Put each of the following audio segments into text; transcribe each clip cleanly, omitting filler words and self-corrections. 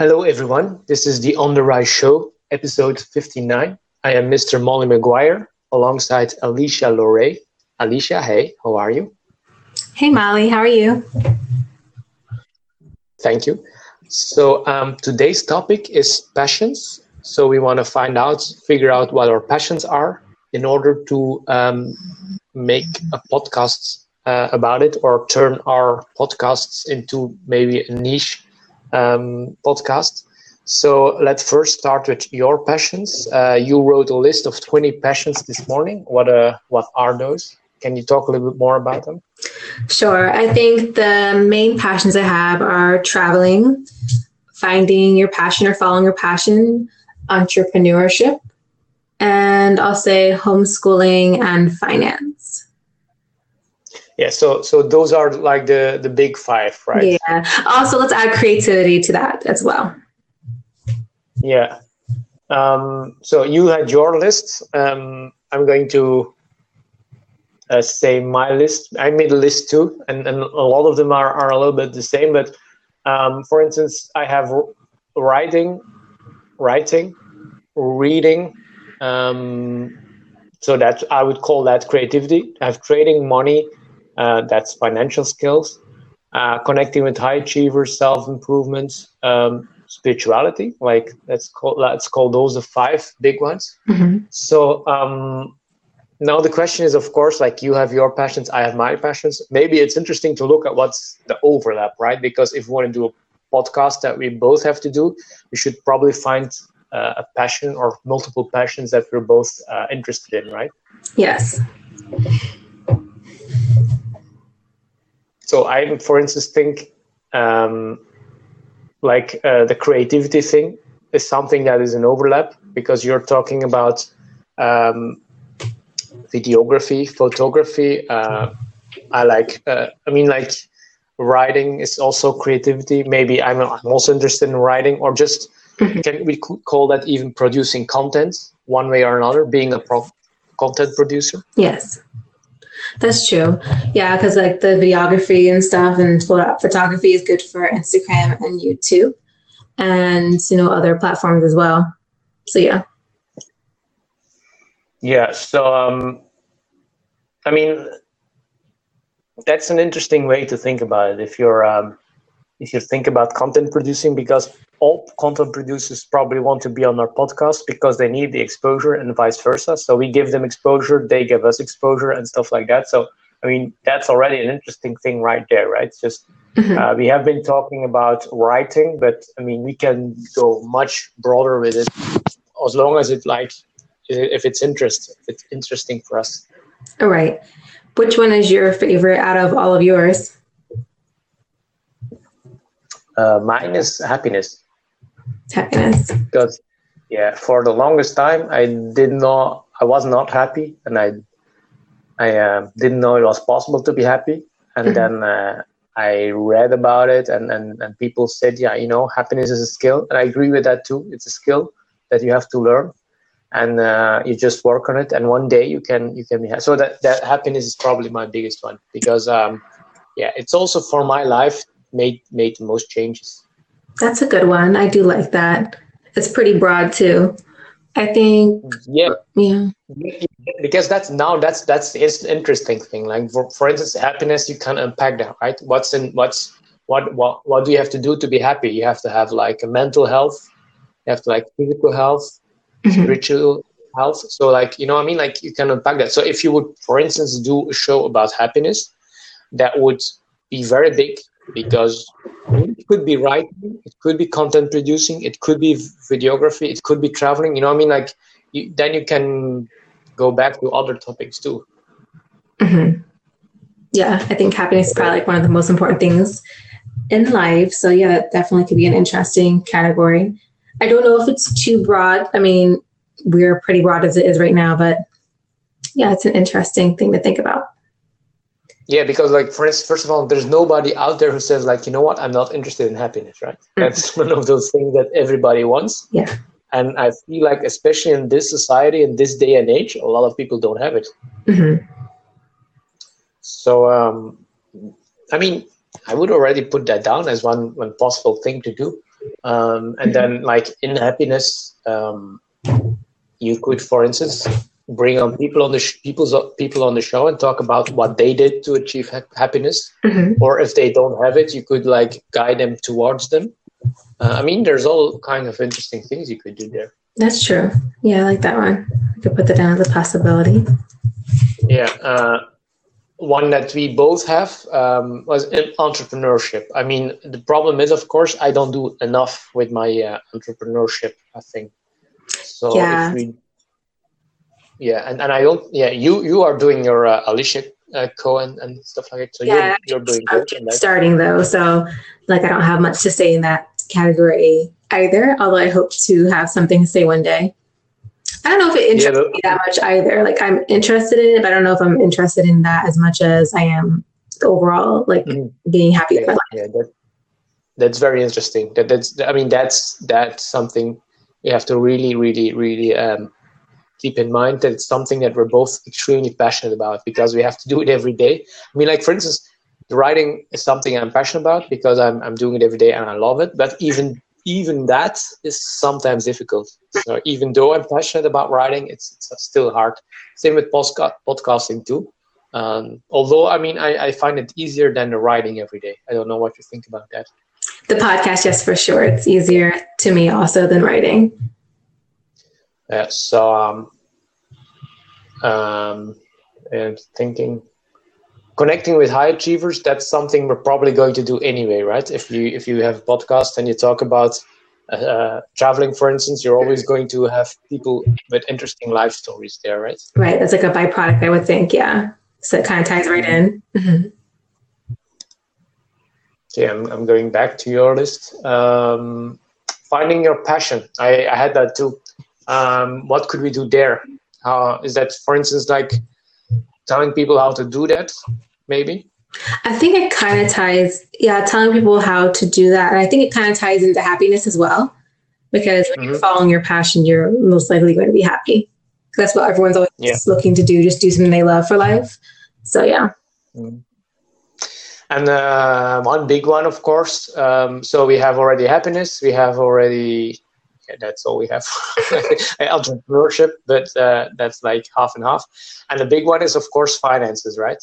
Hello, everyone. This is the On The Rise Show, episode 59. I am Mr. Molly McGuire, alongside Alicia Loray. Alicia, hey, how are you? Hey, Molly, how are you? Thank you. So today's topic is passions. So we want to figure out what our passions are in order to make a podcast about it, or turn our podcasts into maybe a niche podcast. So let's first start with your passions. You wrote a list of 20 passions this morning. What are those? Can you talk a little bit more about them? Sure. I think the main passions I have are traveling, finding your passion or following your passion, entrepreneurship, and I'll say homeschooling and finance. Yeah, so those are like the big five, right? Yeah. Also, let's add creativity to that as well. Yeah. So you had your list. I'm going to say my list. I made a list too, and a lot of them are a little bit the same. But for instance, I have writing, reading. So that I would call that creativity. I have trading, money. That's financial skills. Connecting with high achievers, self-improvement. Spirituality, like let's call those the five big ones. Mm-hmm. So now the question is, of course, like you have your passions, I have my passions. Maybe it's interesting to look at what's the overlap, right? Because if we want to do a podcast that we both have to do, we should probably find a passion or multiple passions that we're both interested in, right? Yes. So I, for instance, think the creativity thing is something that is an overlap, because you're talking about videography, photography. Writing is also creativity. Maybe I'm also interested in writing, or just we could call that even producing content one way or another, being a content producer. Yes, that's true. Yeah, because like the videography and stuff and photography is good for Instagram and YouTube and, you know, other platforms as well. So, yeah. Yeah. So, that's an interesting way to think about it. If you're, if you think about content producing, because all content producers probably want to be on our podcast because they need the exposure, and vice versa. So we give them exposure, they give us exposure and stuff like that. So, I mean, that's already an interesting thing right there, right? It's just, we have been talking about writing, but I mean, we can go much broader with it as long as it's interesting for us. All right. Which one is your favorite out of all of yours? Mine is happiness. Happiness. Because, yeah, for the longest time, I was not happy, and I didn't know it was possible to be happy. And then I read about it, and people said, yeah, you know, happiness is a skill. And I agree with that too. It's a skill that you have to learn, and you just work on it. And one day you can be happy. So that happiness is probably my biggest one, because, it's also for my life, made the most changes. That's a good one. I do like that. It's pretty broad too, I think. Yeah. Because that's the interesting thing. Like for instance, happiness, you can unpack that, right? What do you have to do to be happy? You have to have like a mental health, you have to like physical health, spiritual health. So like, you know what I mean? Like you can unpack that. So if you would, for instance, do a show about happiness, that would be very big. Because it could be writing, it could be content producing, it could be videography, it could be traveling. You know what I mean? Like, then you can go back to other topics too. Mm-hmm. Yeah, I think happiness is probably like one of the most important things in life. So yeah, that definitely could be an interesting category. I don't know if it's too broad. I mean, we're pretty broad as it is right now, but yeah, it's an interesting thing to think about. Yeah, because like, for instance, first of all, there's nobody out there who says like, you know what, I'm not interested in happiness, right? That's one of those things that everybody wants. Yeah. And I feel like, especially in this society, in this day and age, a lot of people don't have it. Mm-hmm. So, I would already put that down as one possible thing to do. And then, like in happiness, you could, for instance, bring on people on the show and talk about what they did to achieve happiness, mm-hmm. or if they don't have it, you could like guide them towards them. I mean, there's all kind of interesting things you could do there. That's true. Yeah, I like that one. I could put that down as a possibility. Yeah, one that we both have was entrepreneurship. I mean, the problem is, of course, I don't do enough with my entrepreneurship, I think. So yeah. And I don't. Yeah, you are doing your Alicia Cohen and stuff like that. So yeah, you're doing good. I'm starting though, so like I don't have much to say in that category either. Although I hope to have something to say one day. I don't know if it interests me that much either. Like I'm interested in it, but I don't know if I'm interested in that as much as I am overall, like mm-hmm. being happy with my life. Yeah, that's very interesting. That's something you have to really, really, really. Keep in mind that it's something that we're both extremely passionate about because we have to do it every day. I mean, like for instance, the writing is something I'm passionate about because I'm doing it every day and I love it. But even that is sometimes difficult. So even though I'm passionate about writing, it's still hard. Same with podcasting too. Although, I mean, I find it easier than the writing every day. I don't know what you think about that. The podcast, yes, for sure. It's easier to me also than writing. Yeah, so and thinking connecting with high achievers, that's something we're probably going to do anyway, right? If you have a podcast and you talk about traveling, for instance, you're always going to have people with interesting life stories there, right? Right, that's like a byproduct, I would think, yeah. So it kind of ties right in. Mm-hmm. Okay, I'm going back to your list. Finding your passion. I had that too. What could we do there? Is that, for instance, like telling people how to do that, maybe? I think it kind of ties, telling people how to do that. And I think it kind of ties into happiness as well, because when mm-hmm. you're following your passion, you're most likely going to be happy. That's what everyone's always looking to do, just do something they love for life. So, yeah. Mm-hmm. And one big one, of course. So we have already happiness. We have already... that's all we have. Entrepreneurship, but that's like half and half. And the big one is, of course, finances, right?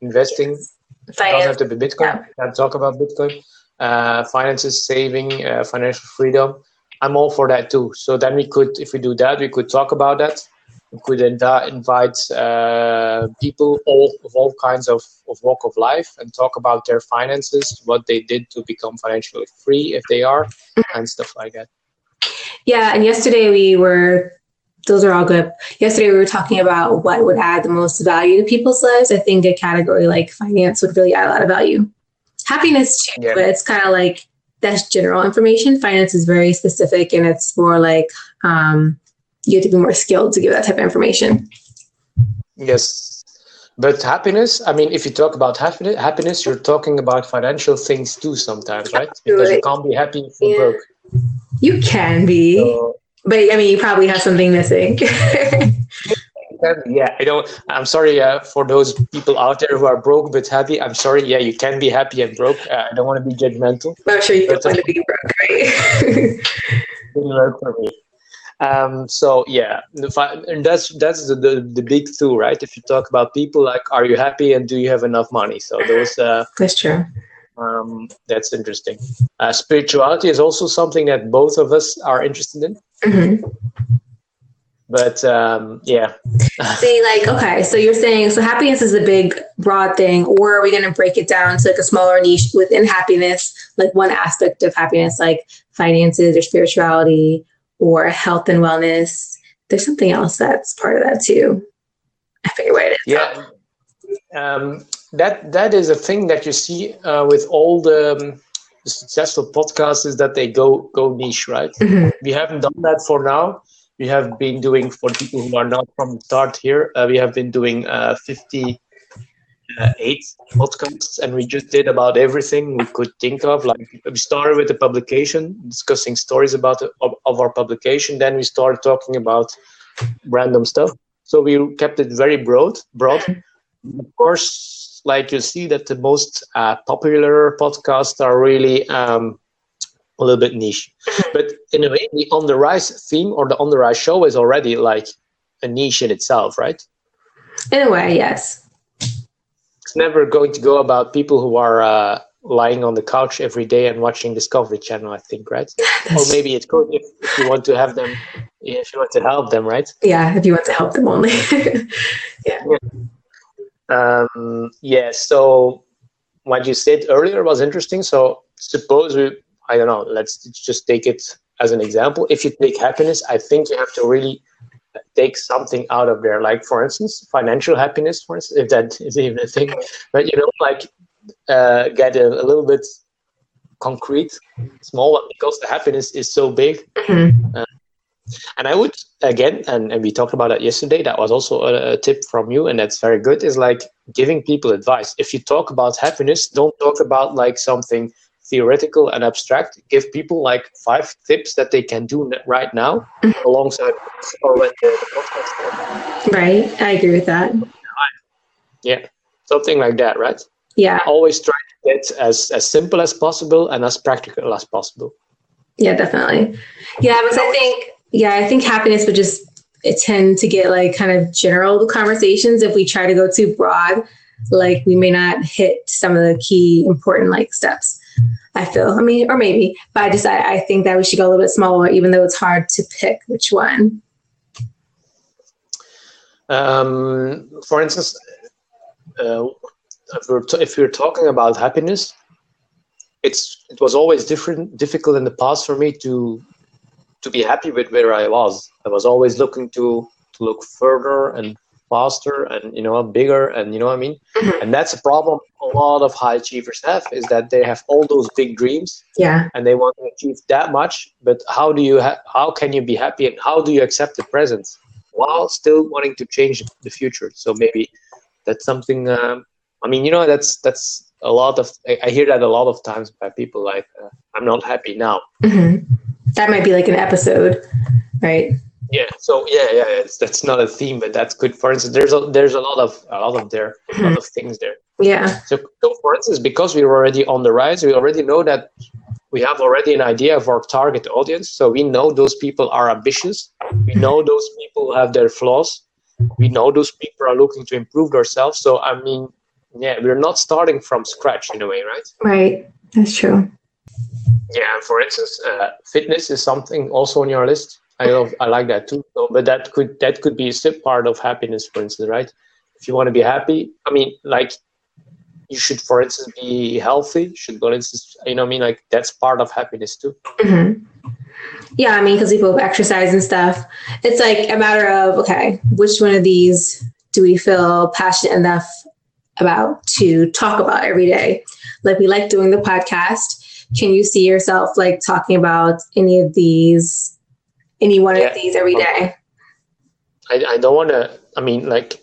Investing. Yes. Finance. Doesn't have to be Bitcoin. Yeah. Can't talk about Bitcoin. Finances, saving, financial freedom. I'm all for that too. So then we could, if we do that, we could talk about that. We could invite people of all kinds of walk of life and talk about their finances, what they did to become financially free if they are, and stuff like that. Yeah, and yesterday those are all good. Yesterday we were talking about what would add the most value to people's lives. I think a category like finance would really add a lot of value. Happiness too, but it's kind of like that's general information. Finance is very specific and it's more like you have to be more skilled to give that type of information. Yes, but happiness, I mean, if you talk about happiness, you're talking about financial things too sometimes, right? Absolutely. Because you can't be happy if you're broke. You can be, but I mean, you probably have something missing. Yeah, I don't. I'm sorry for those people out there who are broke but happy. I'm sorry. Yeah, you can be happy and broke. I don't want to be judgmental. Well, I'm sure you don't want to be broke, right? Didn't work for me. So yeah, and that's the big two, right? If you talk about people, like, are you happy and do you have enough money? So those. That's true. That's interesting. Spirituality is also something that both of us are interested in. Mm-hmm. But yeah. See, like, okay, so you're saying, so happiness is a big, broad thing, or are we going to break it down to like a smaller niche within happiness, like one aspect of happiness, like finances or spirituality or health and wellness? There's something else that's part of that too. I forget what it is. Yeah. That is a thing that you see with all the successful podcasts is that they go niche, right? Mm-hmm. We haven't done that for now. We have been doing, for people who are not from the start here, we have been doing 58 podcasts, and we just did about everything we could think of. Like, we started with the publication, discussing stories about of our publication. Then we started talking about random stuff. So we kept it very broad. Mm-hmm. Of course, like you see that the most popular podcasts are really a little bit niche. But in a way, the On The Rise theme or the On The Rise show is already like a niche in itself, right? In a way, yes. It's never going to go about people who are lying on the couch every day and watching Discovery Channel, I think, right? Or maybe it could if you want to have them, if you want to help them, right? Yeah, if you want to help them only. Yeah. Yeah, so what you said earlier was interesting. So suppose we, I don't know, let's just take it as an example. If you take happiness, I think you have to really take something out of there. Like, for instance, financial happiness, for instance, if that is even a thing. But, you know, like get a little bit concrete, small one, because the happiness is so big. Mm-hmm. And I would, again, and we talked about that yesterday, that was also a tip from you, and that's very good, is like giving people advice. If you talk about happiness, don't talk about like something theoretical and abstract. Give people like 5 tips that they can do right now alongside podcast. Right, I agree with that. Yeah, something like that, right? Yeah. Always try to get as simple as possible and as practical as possible. Yeah, definitely. Yeah, because I think happiness would just tend to get like kind of general conversations. If we try to go too broad, like we may not hit some of the key important like steps, I feel. I mean, or maybe, but I think that we should go a little bit smaller, even though it's hard to pick which one. For instance, if we're talking about happiness, it was always difficult in the past for me to be happy with where I was. I was always looking to look further and faster and, you know, bigger and, you know what I mean? Mm-hmm. And that's a problem a lot of high achievers have, is that they have all those big dreams, yeah, and they want to achieve that much, but how can you be happy and how do you accept the present while still wanting to change the future? So maybe that's something, I mean, you know, that's a lot of, I hear that a lot of times by people, like, I'm not happy now. Mm-hmm. That might be like an episode, right? Yeah. So yeah. That's not a theme, but that's good. For instance, there's a lot of things there. Yeah. So for instance, because we're already on the rise, we already know that we have already an idea of our target audience. So we know those people are ambitious. We know those people have their flaws. We know those people are looking to improve themselves. So I mean, yeah, we're not starting from scratch in a way, right? Right. That's true. Yeah, for instance, fitness is something also on your list. I like that too. So, but that could be a sub part of happiness, for instance, right? If you want to be happy, I mean, like, you should, for instance, be healthy. You should, for instance, you know what I mean? Like, that's part of happiness too. Mm-hmm. Yeah, I mean, because we both exercise and stuff. It's like a matter of, okay, which one of these do we feel passionate enough about to talk about every day? Like, we like doing the podcast. Can you see yourself like talking about any one of these every day? I don't want to, I mean, like,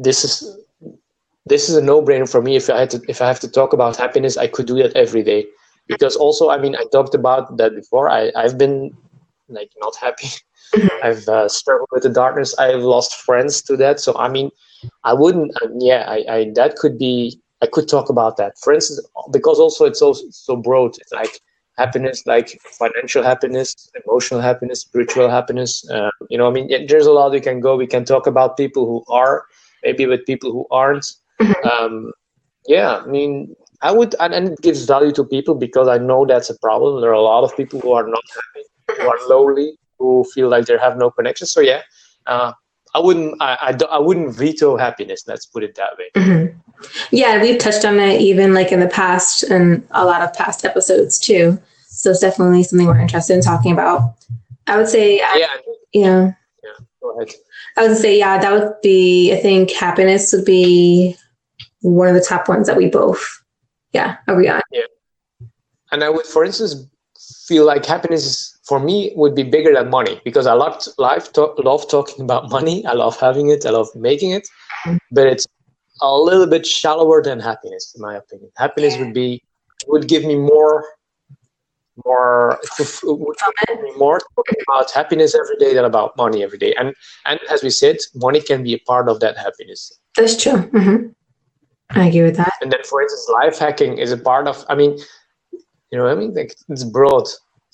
this is a no-brainer for me. If I have to talk about happiness, I could do that every day, because also, I mean, I talked about that before. I've been like not happy. I've struggled with the darkness. I've lost friends to that. So I mean, I wouldn't. I that could be. I could talk about that, for instance, because also it's also so broad. It's like happiness, like financial happiness, emotional happiness, spiritual happiness. You know what I mean? Yeah, there's a lot we can go. We can talk about people who are, maybe with people who aren't. Yeah, I mean, I would, and it gives value to people, because I know that's a problem. There are a lot of people who are not happy, who are lonely, who feel like they have no connection. So yeah, I wouldn't veto happiness. Let's put it that way. Mm-hmm. Yeah, we've touched on it even like in the past and a lot of past episodes too. So it's definitely something we're interested in talking about. I would say, go ahead. I would say, yeah, that would be, I think happiness would be one of the top ones that we both, agree on. Yeah. And I would, for instance, feel like happiness is, for me, would be bigger than money, because I love talking about money. I love having it. I love making it, but it's a little bit shallower than happiness, in my opinion. Happiness would give me more about happiness every day than about money every day. And as we said, money can be a part of that happiness. That's true. Mm-hmm. I agree with that. And then, for instance, life hacking is a part of. I mean, you know what I mean? Like, it's broad.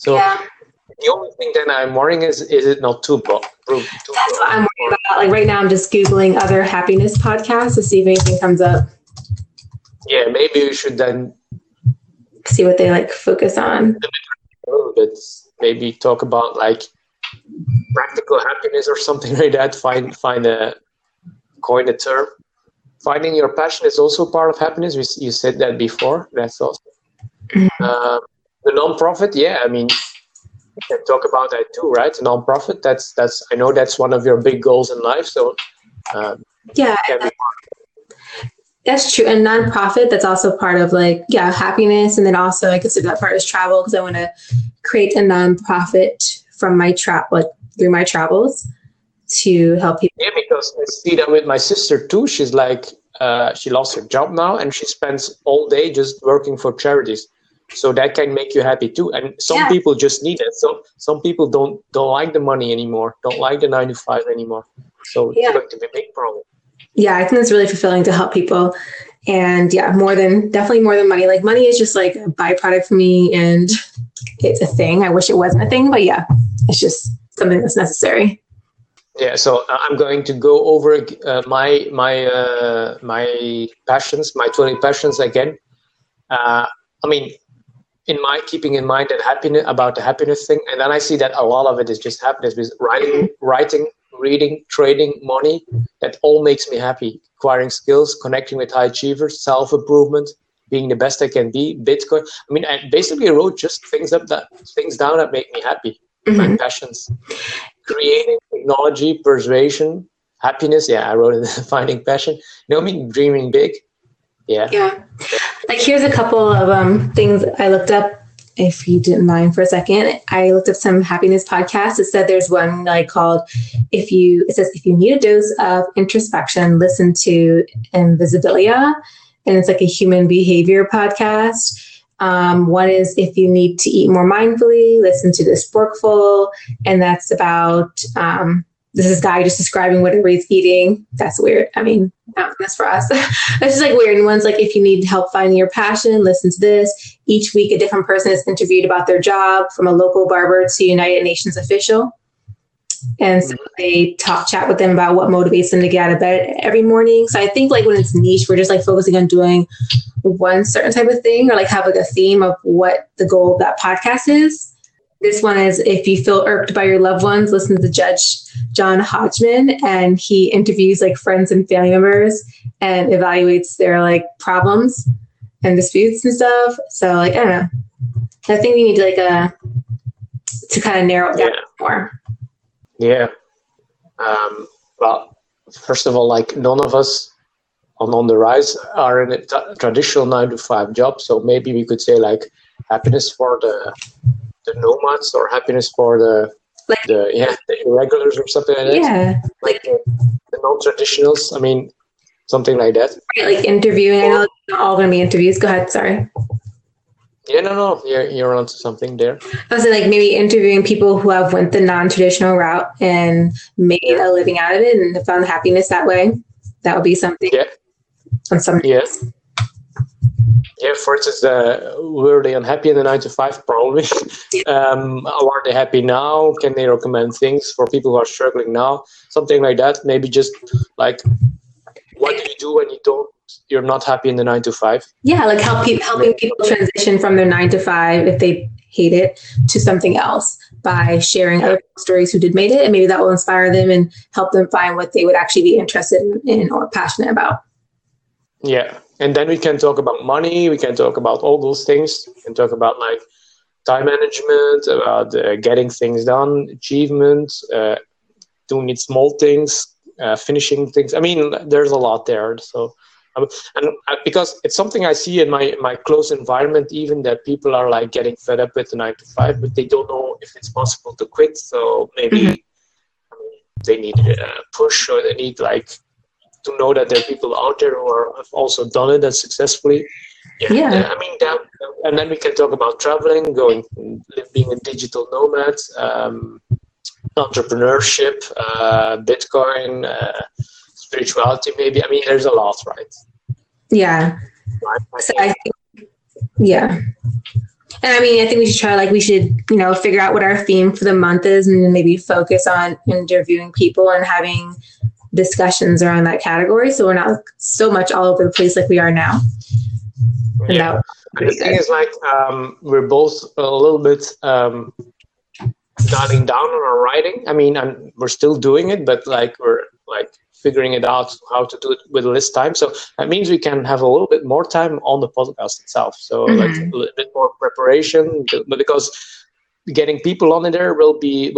So the only thing that I'm worrying is it not too broad? That's what I'm worried about. Like right now, I'm just Googling other happiness podcasts to see if anything comes up. Yeah, maybe we should then see what they like focus on. A little bit, maybe talk about like practical happiness or something like that. Coin a term. Finding your passion is also part of happiness. You said that before. That's awesome. Mm-hmm. The nonprofit, I mean, you can talk about that too, right? Nonprofit. That's. I know that's one of your big goals in life. So that's true. And nonprofit, that's also part of like happiness. And then also I consider that part is travel because I want to create a nonprofit from my through my travels to help people. Yeah, because I see that with my sister too. She's like she lost her job now and she spends all day just working for charities. So that can make you happy too. And some people just need it. So some people don't like the money anymore, don't like the 9 to 5 anymore. So it's going to be a big problem. Yeah, I think it's really fulfilling to help people. And definitely more than money. Like money is just like a byproduct for me and it's a thing. I wish it wasn't a thing, but it's just something that's necessary. Yeah, so I'm going to go over my passions, my 20 passions again. Keeping in mind that the happiness thing, and then I see that a lot of it is just happiness. Because writing, reading, trading, money, that all makes me happy. Acquiring skills, connecting with high achievers, self-improvement, being the best I can be, Bitcoin. I mean, I basically wrote just things down that make me happy. My passions, creating, technology, persuasion, happiness. Yeah, I wrote it. Finding passion. You know what I mean? Dreaming big. Yeah. Like here's a couple of things I looked up. If you didn't mind for a second, I looked up some happiness podcasts. It said there's one like called if you need a dose of introspection, listen to Invisibilia, and it's like a human behavior podcast. One is if you need to eat more mindfully, listen to the Sporkful, and that's about this is guy just describing what everybody's eating. That's weird. I mean, that's for us. That's just like weird. And one's like, if you need help finding your passion, listen to this. Each week, a different person is interviewed about their job, from a local barber to United Nations official. And so they chat with them about what motivates them to get out of bed every morning. So I think like when it's niche, we're just like focusing on doing one certain type of thing or like have like a theme of what the goal of that podcast is. This one is if you feel irked by your loved ones, listen to Judge John Hodgman, and he interviews like friends and family members and evaluates their like problems and disputes and stuff. So like, I don't know. I think we need to to kind of narrow it down more. Yeah. Well, first of all, like none of us on the Rise are in a traditional 9 to 5 job. So maybe we could say like happiness for the nomads or happiness for the irregulars or something like that. Yeah. Like the non-traditionals. I mean, something like that. Right, like interviewing. I know it's not all going to be interviews. Go ahead. Sorry. Yeah, no. You're onto something there. I was saying, like maybe interviewing people who have went the non-traditional route and made a living out of it and found happiness that way. That would be something. Yeah. On some days. Yeah, for instance, were they unhappy in the 9 to 5? Probably. Are they happy now? Can they recommend things for people who are struggling now? Something like that. Maybe just like, what do you do when you're not happy in the 9 to 5? Yeah, like helping people transition from their 9 to 5 if they hate it to something else by sharing other stories who did made it, and maybe that will inspire them and help them find what they would actually be interested in or passionate about. Yeah. And then we can talk about money. We can talk about all those things. We can talk about like time management, about getting things done, achievement, doing small things, finishing things. I mean, there's a lot there. So, and because it's something I see in my close environment, even that people are like getting fed up with the 9 to 5, but they don't know if it's possible to quit. So maybe they need a push, or they need like to know that there are people out there who have also done it and successfully. I mean, and then we can talk about traveling, being a digital nomad, entrepreneurship, Bitcoin, spirituality, maybe. I mean, there's a lot, right? Yeah. I think. And I mean, I think we should try, like, we should, you know, figure out what our theme for the month is and then maybe focus on interviewing people and having discussions around that category. So we're not so much all over the place like we are now. Yeah. And the thing is, like, we're both a little bit nodding down on our writing. I mean, we're still doing it, but like we're like figuring it out how to do it with less time. So that means we can have a little bit more time on the podcast itself. So like a little bit more preparation, but because getting people on in there will take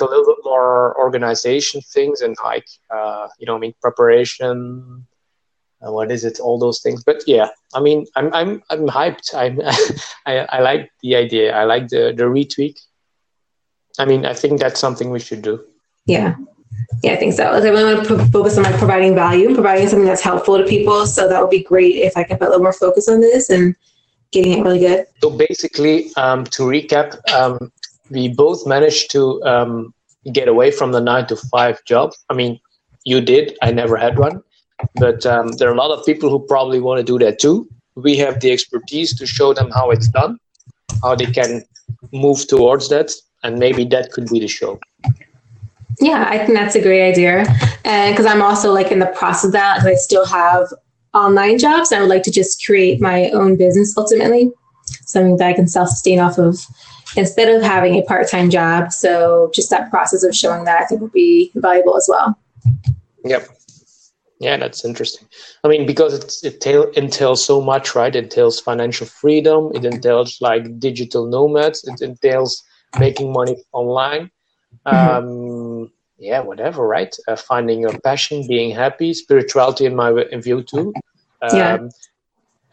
a little bit more organization things and like you know, I mean, preparation. What is it? All those things. But yeah, I mean, I'm hyped. I like the idea. I like the retweet. I mean, I think that's something we should do. Yeah, I think so. Like, I really want to focus on like providing value and providing something that's helpful to people. So that would be great if I could put a little more focus on this and getting it really good. So basically, to recap, we both managed to get away from the 9-to-5 job. I mean, you did. I never had one. But there are a lot of people who probably want to do that too. We have the expertise to show them how it's done, how they can move towards that, and maybe that could be the show. Yeah, I think that's a great idea. And because I'm also like in the process of that, because I still have online jobs. I would like to just create my own business ultimately, something that I can self-sustain off of instead of having a part-time job. So just that process of showing that I think would be valuable as well. Yep. Yeah, that's interesting. I mean, because it entails so much, right? It entails financial freedom. It entails like digital nomads. It entails making money online. Yeah, whatever, right? Finding your passion, being happy, spirituality in view too.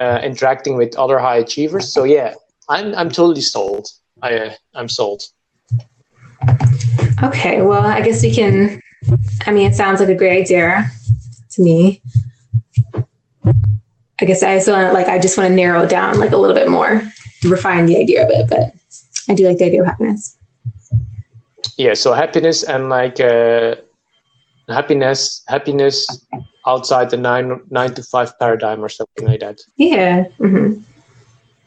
Interacting with other high achievers. So yeah, I'm totally sold. I'm sold. Okay, well, I guess we can. I mean, it sounds like a great idea to me. I guess I just want to narrow it down like a little bit more, refine the idea of it, but I do like the idea of happiness. Yeah, so happiness and like happiness outside the 9-to-5 paradigm or something like that. Yeah. Mm-hmm.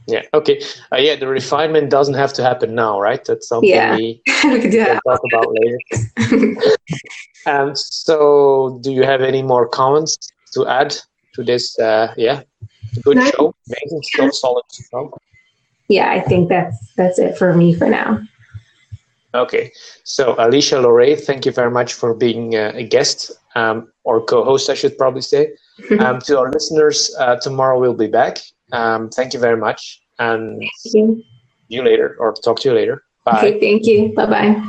Yeah. Okay. Yeah, the refinement doesn't have to happen now, right? That's something we can talk about later. So, do you have any more comments to add to this? Good show, amazing show, solid show. Yeah, I think that's it for me for now. Okay. So, Alicia Loray, thank you very much for being a guest or co-host, I should probably say. To our listeners, tomorrow we'll be back. Thank you very much, and see you later, or talk to you later. Bye. Okay, thank you. Bye-bye.